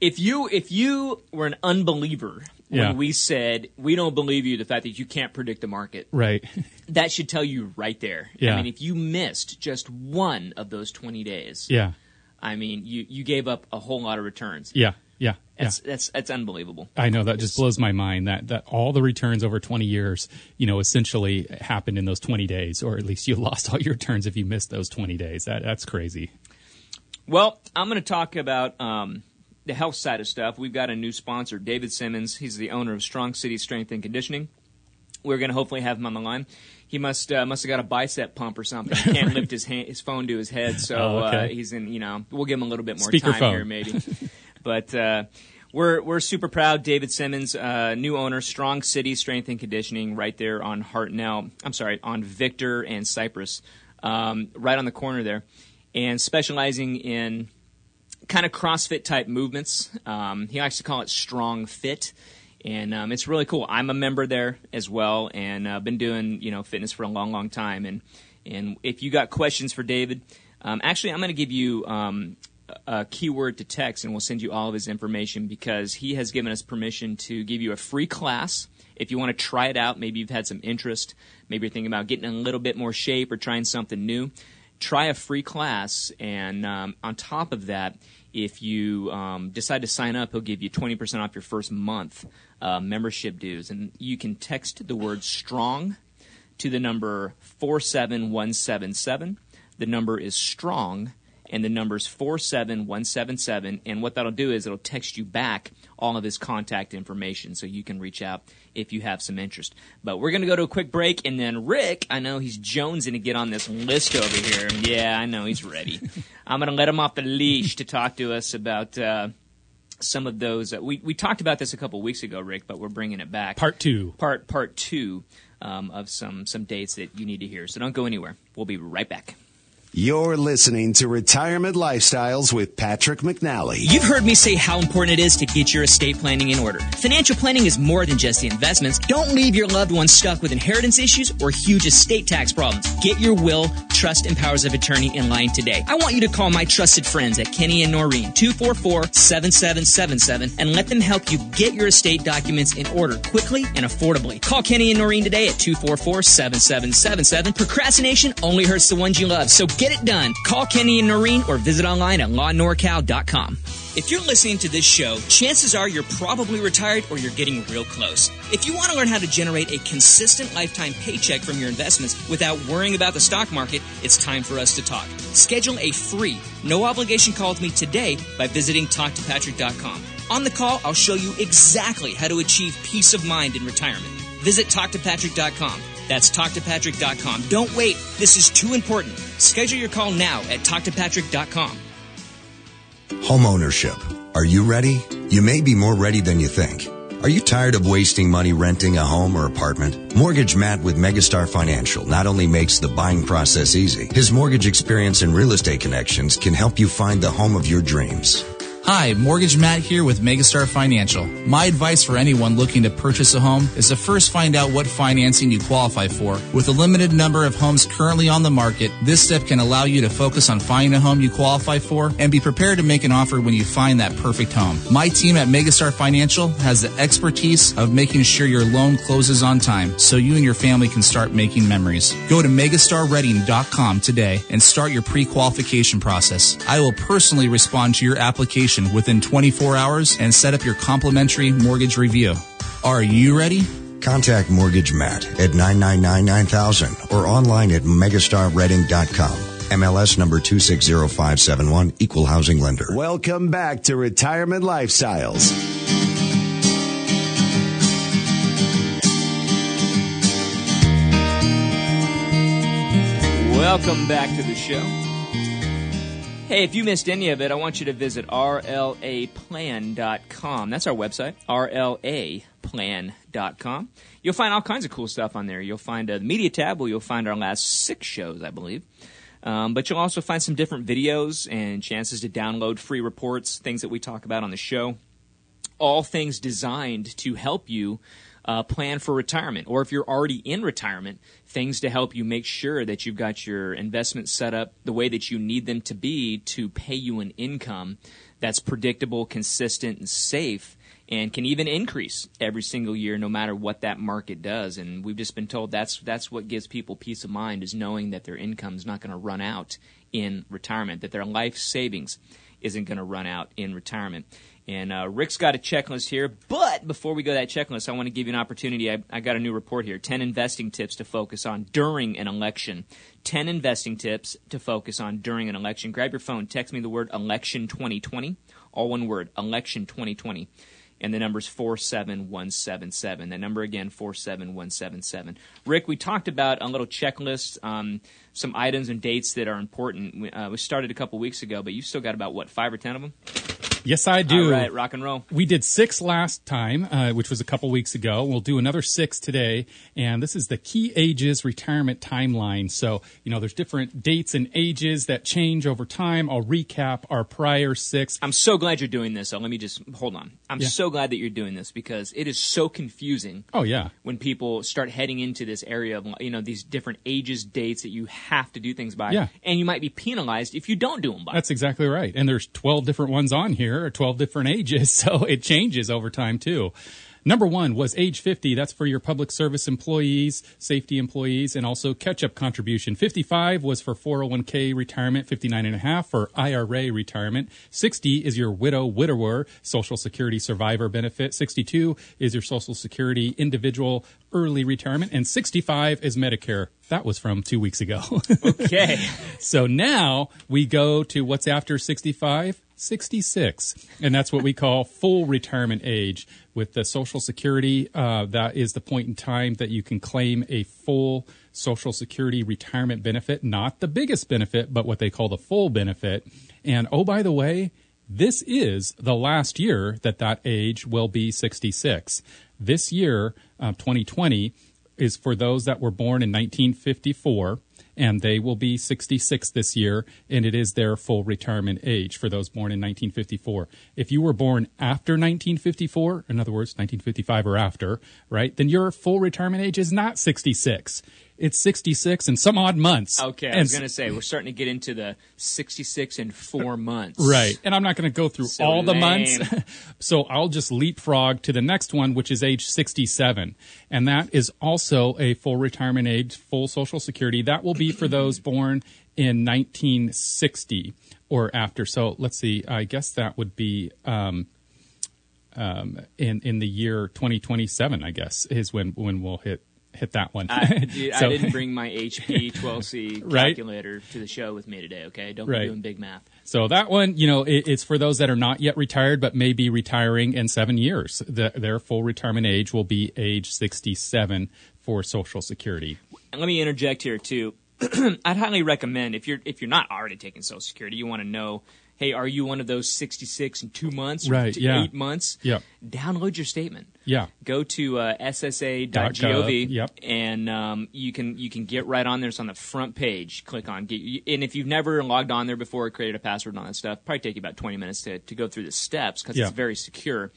if you if you were an unbeliever when yeah. we said, we don't believe you, the fact that you can't predict the market. Right. That should tell you right there. Yeah. I mean, if you missed just one of those twenty days, yeah. I mean, you, you gave up a whole lot of returns. Yeah, yeah. That's, yeah. that's, that's unbelievable. I know. That just blows my mind that, that all the returns over twenty years, you know, essentially happened in those twenty days, or at least you lost all your returns if you missed those twenty days. That That's crazy. Well, I'm going to talk about um, – the health side of stuff. We've got a new sponsor, David Simmons. He's the owner of Strong City Strength and Conditioning. We're going to hopefully have him on the line. He must uh, must have got a bicep pump or something. He can't lift his hand, his phone to his head, so oh, okay. uh, he's in. You know, we'll give him a little bit more Speaker time phone. Here, maybe. But uh, we're we're super proud. David Simmons, uh, new owner, Strong City Strength and Conditioning, right there on Hartnell. I'm sorry, on Victor and Cypress, um, right on the corner there, and specializing in kind of CrossFit type movements. Um, he likes to call it Strong Fit, and um, it's really cool. I'm a member there as well, and I've uh, been doing you know fitness for a long, long time. And and if you got questions for David, um, actually I'm going to give you um, a keyword to text, and we'll send you all of his information because he has given us permission to give you a free class. If you want to try it out, maybe you've had some interest, maybe you're thinking about getting in a little bit more shape or trying something new. Try a free class, and um, on top of that, if you um, decide to sign up, he'll give you twenty percent off your first month uh, membership dues. And you can text the word STRONG to the number four seven one seven seven. The number is STRONG, and the number's four seven one seven seven. And what that'll do is it'll text you back all of his contact information so you can reach out if you have some interest. But we're going to go to a quick break, and then Rick, I know he's jonesing to get on this list over here. Yeah, I know, he's ready. I'm going to let him off the leash to talk to us about uh, some of those. Uh, we, we talked about this a couple weeks ago, Rick, but we're bringing it back. Part two. Part, part two. Um, of some, some dates that you need to hear. So don't go anywhere. We'll be right back. You're listening to Retirement Lifestyles with Patrick McNally. You've heard me say how important it is to get your estate planning in order. Financial planning is more than just the investments. Don't leave your loved ones stuck with inheritance issues or huge estate tax problems. Get your will, trust, and powers of attorney in line today. I want you to call my trusted friends at Kenny and Noreen, two four four, seven seven seven seven, and let them help you get your estate documents in order quickly and affordably. Call Kenny and Noreen today at two four four, seven seven seven seven. Procrastination only hurts the ones you love, so get it done. Call Kenny and Noreen or visit online at law nor cal dot com. If you're listening to this show, chances are you're probably retired or you're getting real close. If you want to learn how to generate a consistent lifetime paycheck from your investments without worrying about the stock market, it's time for us to talk. Schedule a free, no-obligation call with me today by visiting talk to patrick dot com. On the call, I'll show you exactly how to achieve peace of mind in retirement. Visit talk to patrick dot com. That's talk to patrick dot com. Don't wait. This is too important. Schedule your call now at talk to patrick dot com. Homeownership. Are you ready? You may be more ready than you think. Are you tired of wasting money renting a home or apartment? Mortgage Matt with Megastar Financial not only makes the buying process easy, his mortgage experience and real estate connections can help you find the home of your dreams. Hi, Mortgage Matt here with Megastar Financial. My advice for anyone looking to purchase a home is to first find out what financing you qualify for. With a limited number of homes currently on the market, this step can allow you to focus on finding a home you qualify for and be prepared to make an offer when you find that perfect home. My team at Megastar Financial has the expertise of making sure your loan closes on time so you and your family can start making memories. Go to Megastar Reading dot com today and start your pre-qualification process. I will personally respond to your application within twenty-four hours and set up your complimentary mortgage review. Are you ready? Contact Mortgage Matt at nine nine nine, nine thousand or online at megastar reading dot com. M L S number two six zero five seven one, Equal Housing Lender. Welcome back to Retirement Lifestyles. Welcome back to the show. Hey, if you missed any of it, I want you to visit R L A plan dot com. That's our website, R L A plan dot com. You'll find all kinds of cool stuff on there. You'll find a media tab where you'll find our last six shows, I believe. Um, but you'll also find some different videos and chances to download free reports, things that we talk about on the show, all things designed to help you uh, plan for retirement. Or if you're already in retirement, things to help you make sure that you've got your investments set up the way that you need them to be to pay you an income that's predictable, consistent, and safe, and can even increase every single year no matter what that market does. And we've just been told that's that's what gives people peace of mind, is knowing that their income's not going to run out in retirement, that their life savings isn't going to run out in retirement. And uh, Rick's got a checklist here, but before we go to that checklist, I want to give you an opportunity. I, I got a new report here, ten investing tips to focus on during an election. ten investing tips to focus on during an election. Grab your phone, text me the word election twenty twenty, all one word, election twenty twenty, and the number's four seven one seven seven. That number again, four seven one seven seven. Rick, we talked about a little checklist, um, some items and dates that are important. We, uh, we started a couple weeks ago, but you've still got about, what, five or ten of them? Yes, I do. All right, rock and roll. We did six last time, uh, which was a couple weeks ago. We'll do another six today, and this is the Key Ages Retirement Timeline. So, you know, there's different dates and ages that change over time. I'll recap our prior six. I'm so glad you're doing this. So let me just – hold on. I'm yeah. so glad that you're doing this because it is so confusing. Oh, yeah. When people start heading into this area of, you know, these different ages, dates that you have to do things by, yeah. and you might be penalized if you don't do them by. That's exactly right. And there's twelve different ones on here. Or twelve different ages, so it changes over time too. Number one was age fifty. That's for your public service employees, safety employees, and also catch-up contribution. fifty-five was for four oh one k retirement, fifty-nine and a half for I R A retirement. sixty is your widow, widower, Social Security survivor benefit. sixty-two is your Social Security individual early retirement. And sixty-five is Medicare. That was from two weeks ago. Okay. So now we go to what's after sixty-five? sixty-six. And that's what we call full retirement age. With the Social Security, uh, that is the point in time that you can claim a full Social Security retirement benefit, not the biggest benefit, but what they call the full benefit. And oh, by the way, this is the last year that that age will be sixty-six. This year, uh, twenty twenty, is for those that were born in nineteen fifty-four, and they will be sixty-six this year, and it is their full retirement age for those born in nineteen fifty-four. If you were born after nineteen fifty-four, in other words, nineteen fifty-five or after, right, then your full retirement age is not sixty-six. It's sixty-six and some odd months. Okay, I was going to say, we're starting to get into the sixty-six and four months. Right, and I'm not going to go through so all lame. the months, so I'll just leapfrog to the next one, which is age sixty-seven, and that is also a full retirement age, full Social Security. That will be for those born in nineteen sixty or after. So let's see, I guess that would be um, um, in, in the year twenty twenty-seven, I guess, is when, when we'll hit. Hit that one. I, dude, so, I didn't bring my H P twelve C calculator right? to the show with me today, okay? Don't be right. doing big math. So that one, you know, it, it's for those that are not yet retired but may be retiring in seven years. The, their full retirement age will be age sixty-seven for Social Security. Let me interject here, too. I'd highly recommend, if you're if you're not already taking Social Security, you want to know, hey, are you one of those sixty-six and two months or right, t- yeah. eight months? Yeah. Download your statement. Yeah. Go to uh, S S A dot gov yep. and um, you can you can get right on there. It's on the front page. Click on get. And if you've never logged on there before, created a password and all that stuff, probably take you about twenty minutes to, to go through the steps because yeah. it's very secure.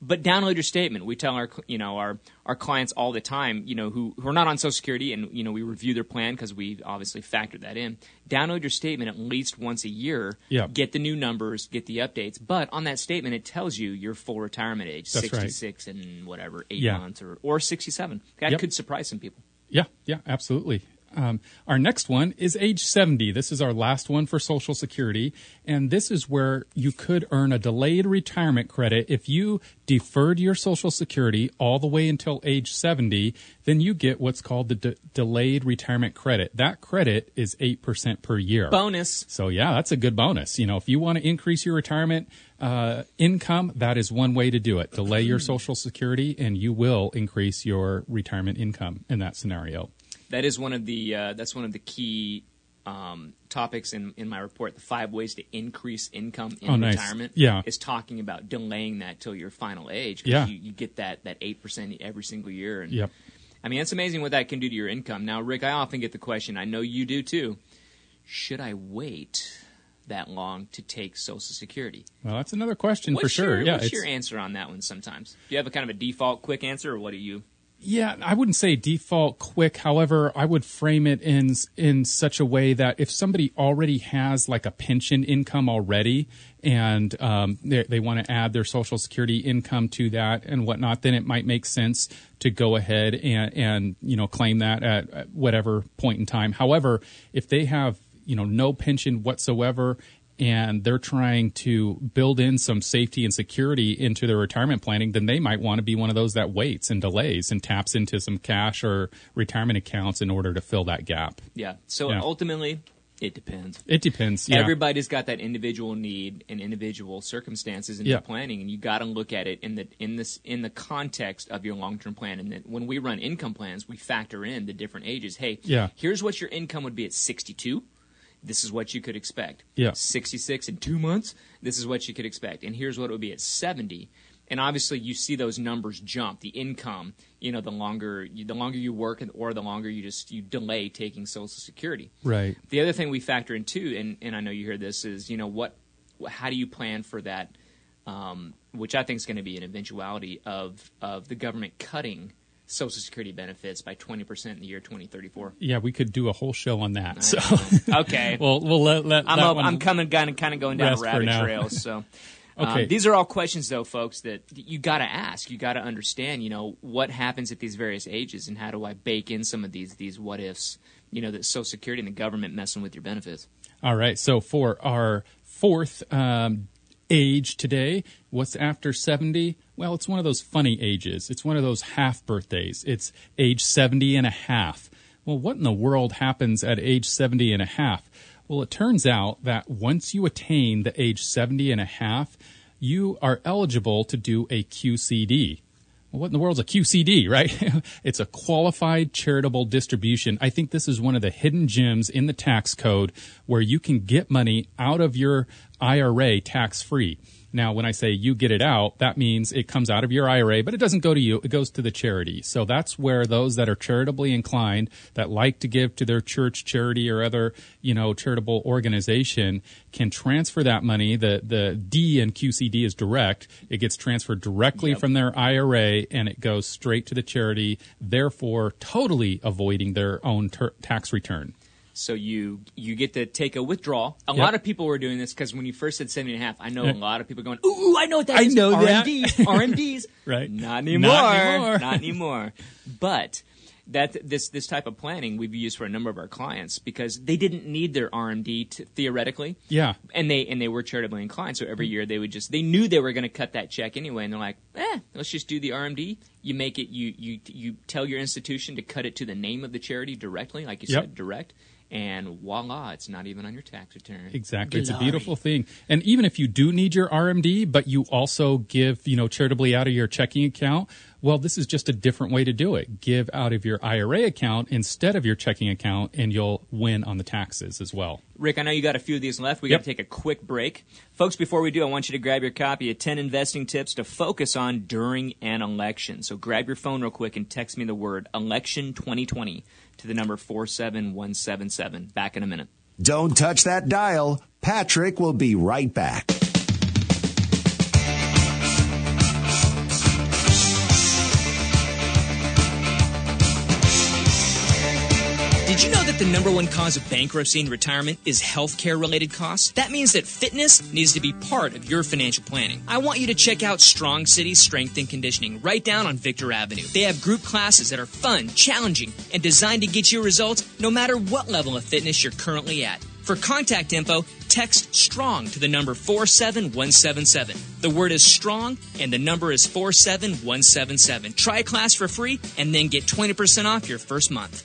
But download your statement. We tell our you know our, our clients all the time, you know, who, who are not on Social Security, and you know we review their plan because we obviously factor that in. Download your statement at least once a year. Yep. Get the new numbers, get the updates. But on that statement, it tells you your full retirement age, That's sixty-six right. and whatever, eight yeah. months or, or sixty-seven. That yep. could surprise some people. Yeah, yeah, absolutely. Um, our next one is age seventy. This is our last one for Social Security, and this is where you could earn a delayed retirement credit. If you deferred your Social Security all the way until age seventy, then you get what's called the de- delayed retirement credit. That credit is eight percent per year. Bonus. So, yeah, that's a good bonus. You know, if you want to increase your retirement uh, income, that is one way to do it. Delay your Social Security, and you will increase your retirement income in that scenario. That is one of the uh, that's one of the key um, topics in, in my report. The five ways to increase income in oh, nice. retirement yeah. is talking about delaying that till your final age. Yeah, you, you get that that eight percent every single year. And yep. I mean, it's amazing what that can do to your income. Now, Rick, I often get the question. I know you do too. Should I wait that long to take Social Security? Well, that's another question what's for sure. Your, yeah, what's it's... your answer on that one? Sometimes do you have a kind of a default quick answer, or what do you? Yeah, I wouldn't say default quick. However, I would frame it in in such a way that if somebody already has like a pension income already and um, they, they want to add their Social Security income to that and whatnot, then it might make sense to go ahead and, and you know, claim that at, at whatever point in time. However, if they have, you know, no pension whatsoever and they're trying to build in some safety and security into their retirement planning, then they might want to be one of those that waits and delays and taps into some cash or retirement accounts in order to fill that gap. Yeah. So yeah. ultimately, it depends. It depends. Yeah. Everybody's got that individual need and individual circumstances in yeah. your planning, and you got to look at it in the in this in the context of your long-term plan. And then when we run income plans, we factor in the different ages. Hey, yeah. here's what your income would be at sixty-two. This is what you could expect. Yeah. sixty-six in two months, this is what you could expect. And here's what it would be at seventy. And obviously you see those numbers jump, the income, you know, the longer you, the longer you work or the longer you just you delay taking Social Security. Right. The other thing we factor in too, and, and I know you hear this, is, you know, what, how do you plan for that, um, which I think is going to be an eventuality of, of the government cutting Social Security benefits by twenty percent in the year twenty thirty-four. Yeah, we could do a whole show on that. So okay. well, we'll let, let I'm that up, one I'm coming kind of, kind of going down a rabbit trail. So Okay. Um, these are all questions, though, folks, that you got to ask. You got to understand, you know, what happens at these various ages, and how do I bake in some of these these what ifs? You know, that Social Security and the government messing with your benefits. All right. So for our fourth um, age today, what's after seventy? Well, it's one of those funny ages. It's one of those half birthdays. It's age seventy and a half. Well, what in the world happens at age seventy and a half? Well, it turns out that once you attain the age seventy and a half, you are eligible to do a Q C D. Well, what in the world's a Q C D, right? It's a qualified charitable distribution. I think this is one of the hidden gems in the tax code where you can get money out of your I R A tax-free. Now, when I say you get it out, that means it comes out of your I R A, but it doesn't go to you. It goes to the charity. So that's where those that are charitably inclined, that like to give to their church, charity, or other, you know, charitable organization, can transfer that money. The the D in Q C D is direct. It gets transferred directly yep. from their I R A, and it goes straight to the charity, therefore totally avoiding their own ter- tax return. So you you get to take a withdrawal. A yep. lot of people were doing this because when you first said seven and a half, I know yep. a lot of people going, ooh, I know what that I is. I know R M Ds, that. R M Ds. Right. Not anymore. Not anymore. Not anymore. But that this this type of planning we've used for a number of our clients because they didn't need their R M D to, theoretically. Yeah. And they and they were charitably inclined. So every year they would just – they knew they were going to cut that check anyway. And they're like, eh, let's just do the R M D. You make it you, – you, you tell your institution to cut it to the name of the charity directly, like you yep. said, direct. And voila, it's not even on your tax return. Exactly. Glory. It's a beautiful thing. And even if you do need your R M D, but you also give, you know, charitably out of your checking account, well, this is just a different way to do it. Give out of your I R A account instead of your checking account, and you'll win on the taxes as well. Rick, I know you got a few of these left. We yep. got to take a quick break. Folks, before we do, I want you to grab your copy of ten Investing Tips to Focus on During an Election. So grab your phone real quick and text me the word election twenty twenty to the number four seven one seven seven. Back in a minute. Don't touch that dial. Patrick will be right back. Did you know that the number one cause of bankruptcy and retirement is healthcare-related costs? That means that fitness needs to be part of your financial planning. I want you to check out Strong City Strength and Conditioning right down on Victor Avenue. They have group classes that are fun, challenging, and designed to get you results no matter what level of fitness you're currently at. For contact info, text STRONG to the number four seven one seven seven. The word is STRONG, and the number is four seven one seven seven. Try a class for free, and then get twenty percent off your first month.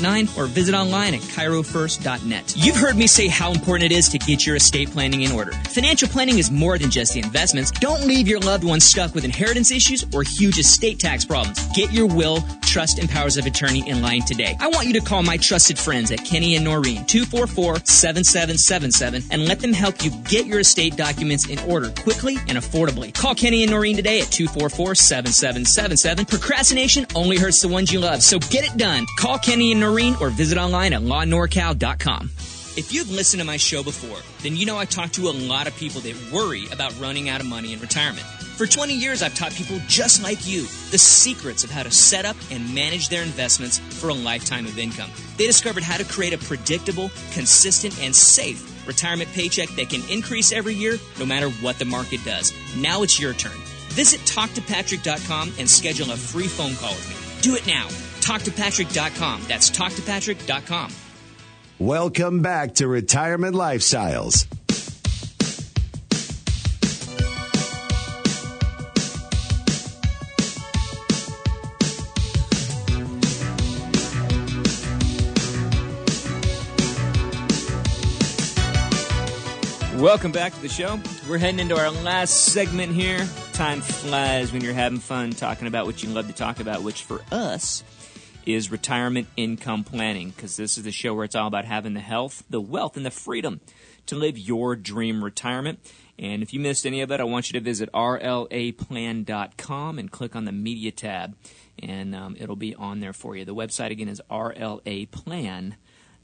nine. Or visit online at chiro first dot net. You've heard me say how important it is to get your estate planning in order. Financial planning is more than just the investments. Don't leave your loved ones stuck with inheritance issues or huge estate tax problems. Get your will, trust, and powers of attorney in line today. I want you to call my trusted friends at Kenny and Noreen, two four four, seven seven seven seven, and let them help you get your estate documents in order quickly and affordably. Call Kenny and Noreen today at two four four, seven seven seven seven. Procrastination only hurts the ones you love, so get it done. Call Kenny and Noreen. Or visit online at law nor cal dot com. If you've listened to my show before, then you know I talk to a lot of people that worry about running out of money in retirement. For twenty years, I've taught people just like you the secrets of how to set up and manage their investments for a lifetime of income. They discovered how to create a predictable, consistent, and safe retirement paycheck that can increase every year no matter what the market does. Now it's your turn. Visit talk to patrick dot com and schedule a free phone call with me. Do it now. talk to patrick dot com. That's talk to patrick dot com. Welcome back to Retirement Lifestyles. Welcome back to the show. We're heading into our last segment here. Time flies when you're having fun talking about what you love to talk about, which for us is retirement income planning, because this is the show where it's all about having the health, the wealth, and the freedom to live your dream retirement. And if you missed any of it, I want you to visit R L A plan dot com and click on the media tab, and um, it'll be on there for you. The website, again, is R L A plan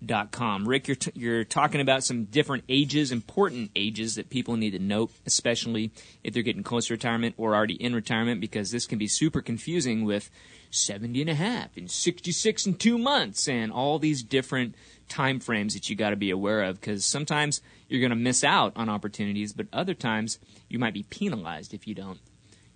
dot com. Rick, you're, t- you're talking about some different ages, important ages that people need to note, especially if they're getting close to retirement or already in retirement, because this can be super confusing with seventy and a half and sixty-six and two months and all these different time frames that you got to be aware of, because sometimes you're going to miss out on opportunities, but other times you might be penalized if you don't,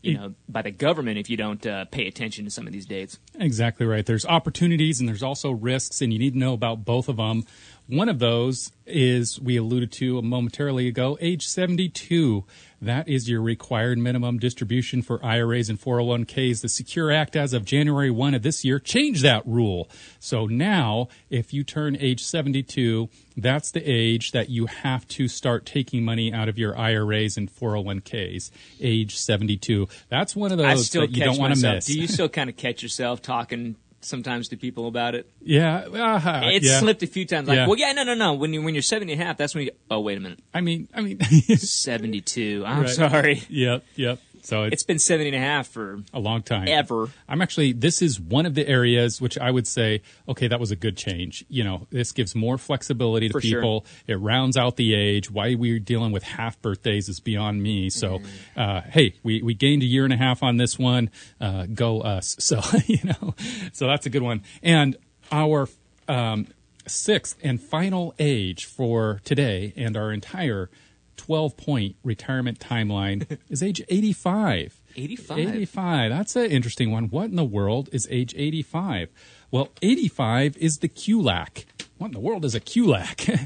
you know, by the government if you don't uh, pay attention to some of these dates. Exactly right. There's opportunities and there's also risks, and you need to know about both of them. One of those is, we alluded to momentarily ago, age seventy-two. That is your required minimum distribution for I R As and four oh one Ks. The SECURE Act, as of January first of this year, changed that rule. So now, if you turn age seventy-two, that's the age that you have to start taking money out of your I R As and four oh one Ks, age seventy-two. That's one of those that you don't want to miss. Do you still kind of catch yourself talking sometimes to people about it? Yeah. Uh, it's yeah. slipped a few times. Like, yeah. well, yeah, no, no, no. When, you, when you're seventy and a half, that's when you, oh, wait a minute. I mean, I mean. seventy-two. I'm right. sorry. Yep, yep. So it's, it's been seventy and a half for a long time. Ever. I'm actually, this is one of the areas which I would say, okay, that was a good change. You know, this gives more flexibility to for people. Sure. It rounds out the age. Why we're dealing with half birthdays is beyond me. So, mm. uh, hey, we, we gained a year and a half on this one. Uh, go us. So, you know, so that's a good one. And our um, sixth and final age for today and our entire twelve-point retirement timeline is age eighty-five. eighty-five? eighty-five. That's an interesting one. What in the world is age eighty-five? Well, eighty-five is the Q L A C. What in the world is a Q L A C?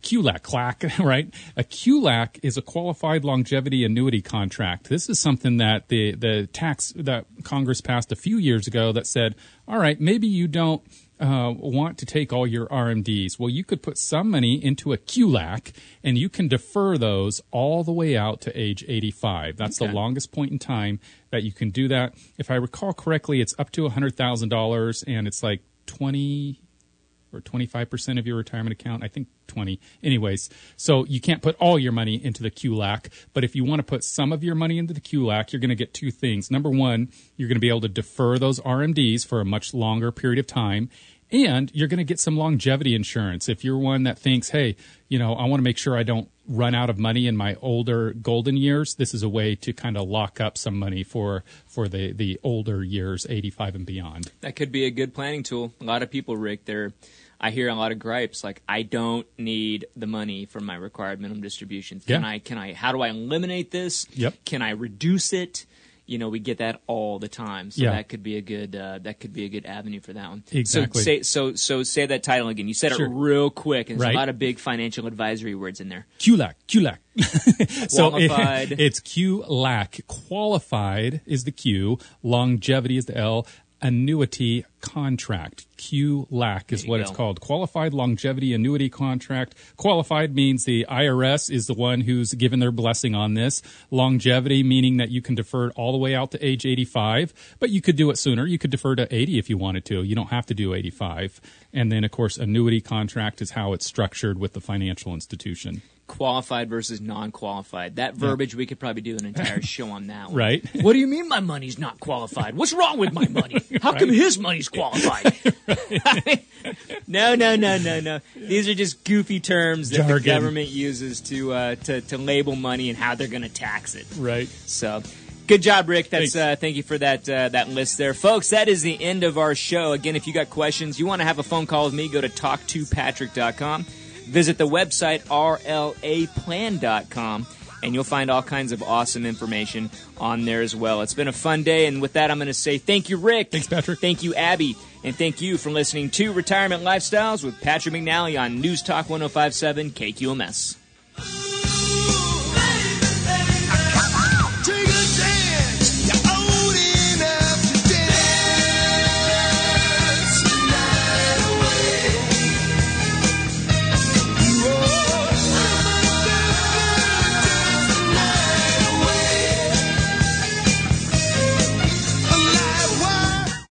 Q L A C, clack, right? A Q L A C is a qualified longevity annuity contract. This is something that the, the tax that Congress passed a few years ago that said, all right, maybe you don't Uh, want to take all your R M Ds. Well, you could put some money into a Q L A C, and you can defer those all the way out to age eighty-five. That's okay. The longest point in time that you can do that. If I recall correctly, it's up to one hundred thousand dollars, and it's like twenty or twenty-five percent of your retirement account. I think twenty. Anyways, so you can't put all your money into the Q L A C, but if you want to put some of your money into the Q L A C, you're going to get two things. Number one, you're going to be able to defer those R M Ds for a much longer period of time, and you're going to get some longevity insurance. If you're one that thinks, hey, you know, I want to make sure I don't run out of money in my older golden years, this is a way to kind of lock up some money for for the, the older years, eighty-five and beyond. That could be a good planning tool. A lot of people, Rick, they're I hear a lot of gripes like, I don't need the money from my required minimum distribution. Can yeah. I, can I, how do I eliminate this? Yep. Can I reduce it? You know, we get that all the time. So yeah. that could be a good, uh, that could be a good avenue for that one. Exactly. So say, so, so say that title again. You said sure. it real quick, and there's right. a lot of big financial advisory words in there. Q L A C, Q L A C. So it, it's Q L A C. Qualified is the Q, longevity is the L. Annuity contract, Q L A C is what go. It's called, qualified longevity annuity contract. Qualified means the I R S is the one who's given their blessing on this. Longevity meaning that you can defer it all the way out to age eighty-five, but you could do it sooner. You could defer to eighty if you wanted to. You don't have to do eighty-five. And then, of course, annuity contract is how it's structured with the financial institution. Qualified versus non-qualified. That verbiage, yeah. we could probably do an entire show on that one. Right. What do you mean my money's not qualified? What's wrong with my money? How right. come his money's qualified? Right. No, no, no, no, no. These are just goofy terms that jargon the government uses to, uh, to, to label money and how they're going to tax it. Right. So good job, Rick. That's uh, thank you for that uh, that list there. Folks, that is the end of our show. Again, if you got questions, you want to have a phone call with me, go to talk to patrick dot com. Visit the website, R L A plan dot com, and you'll find all kinds of awesome information on there as well. It's been a fun day, and with that, I'm going to say thank you, Rick. Thanks, Patrick. Thank you, Abby. And thank you for listening to Retirement Lifestyles with Patrick McNally on News Talk one oh five point seven K Q M S.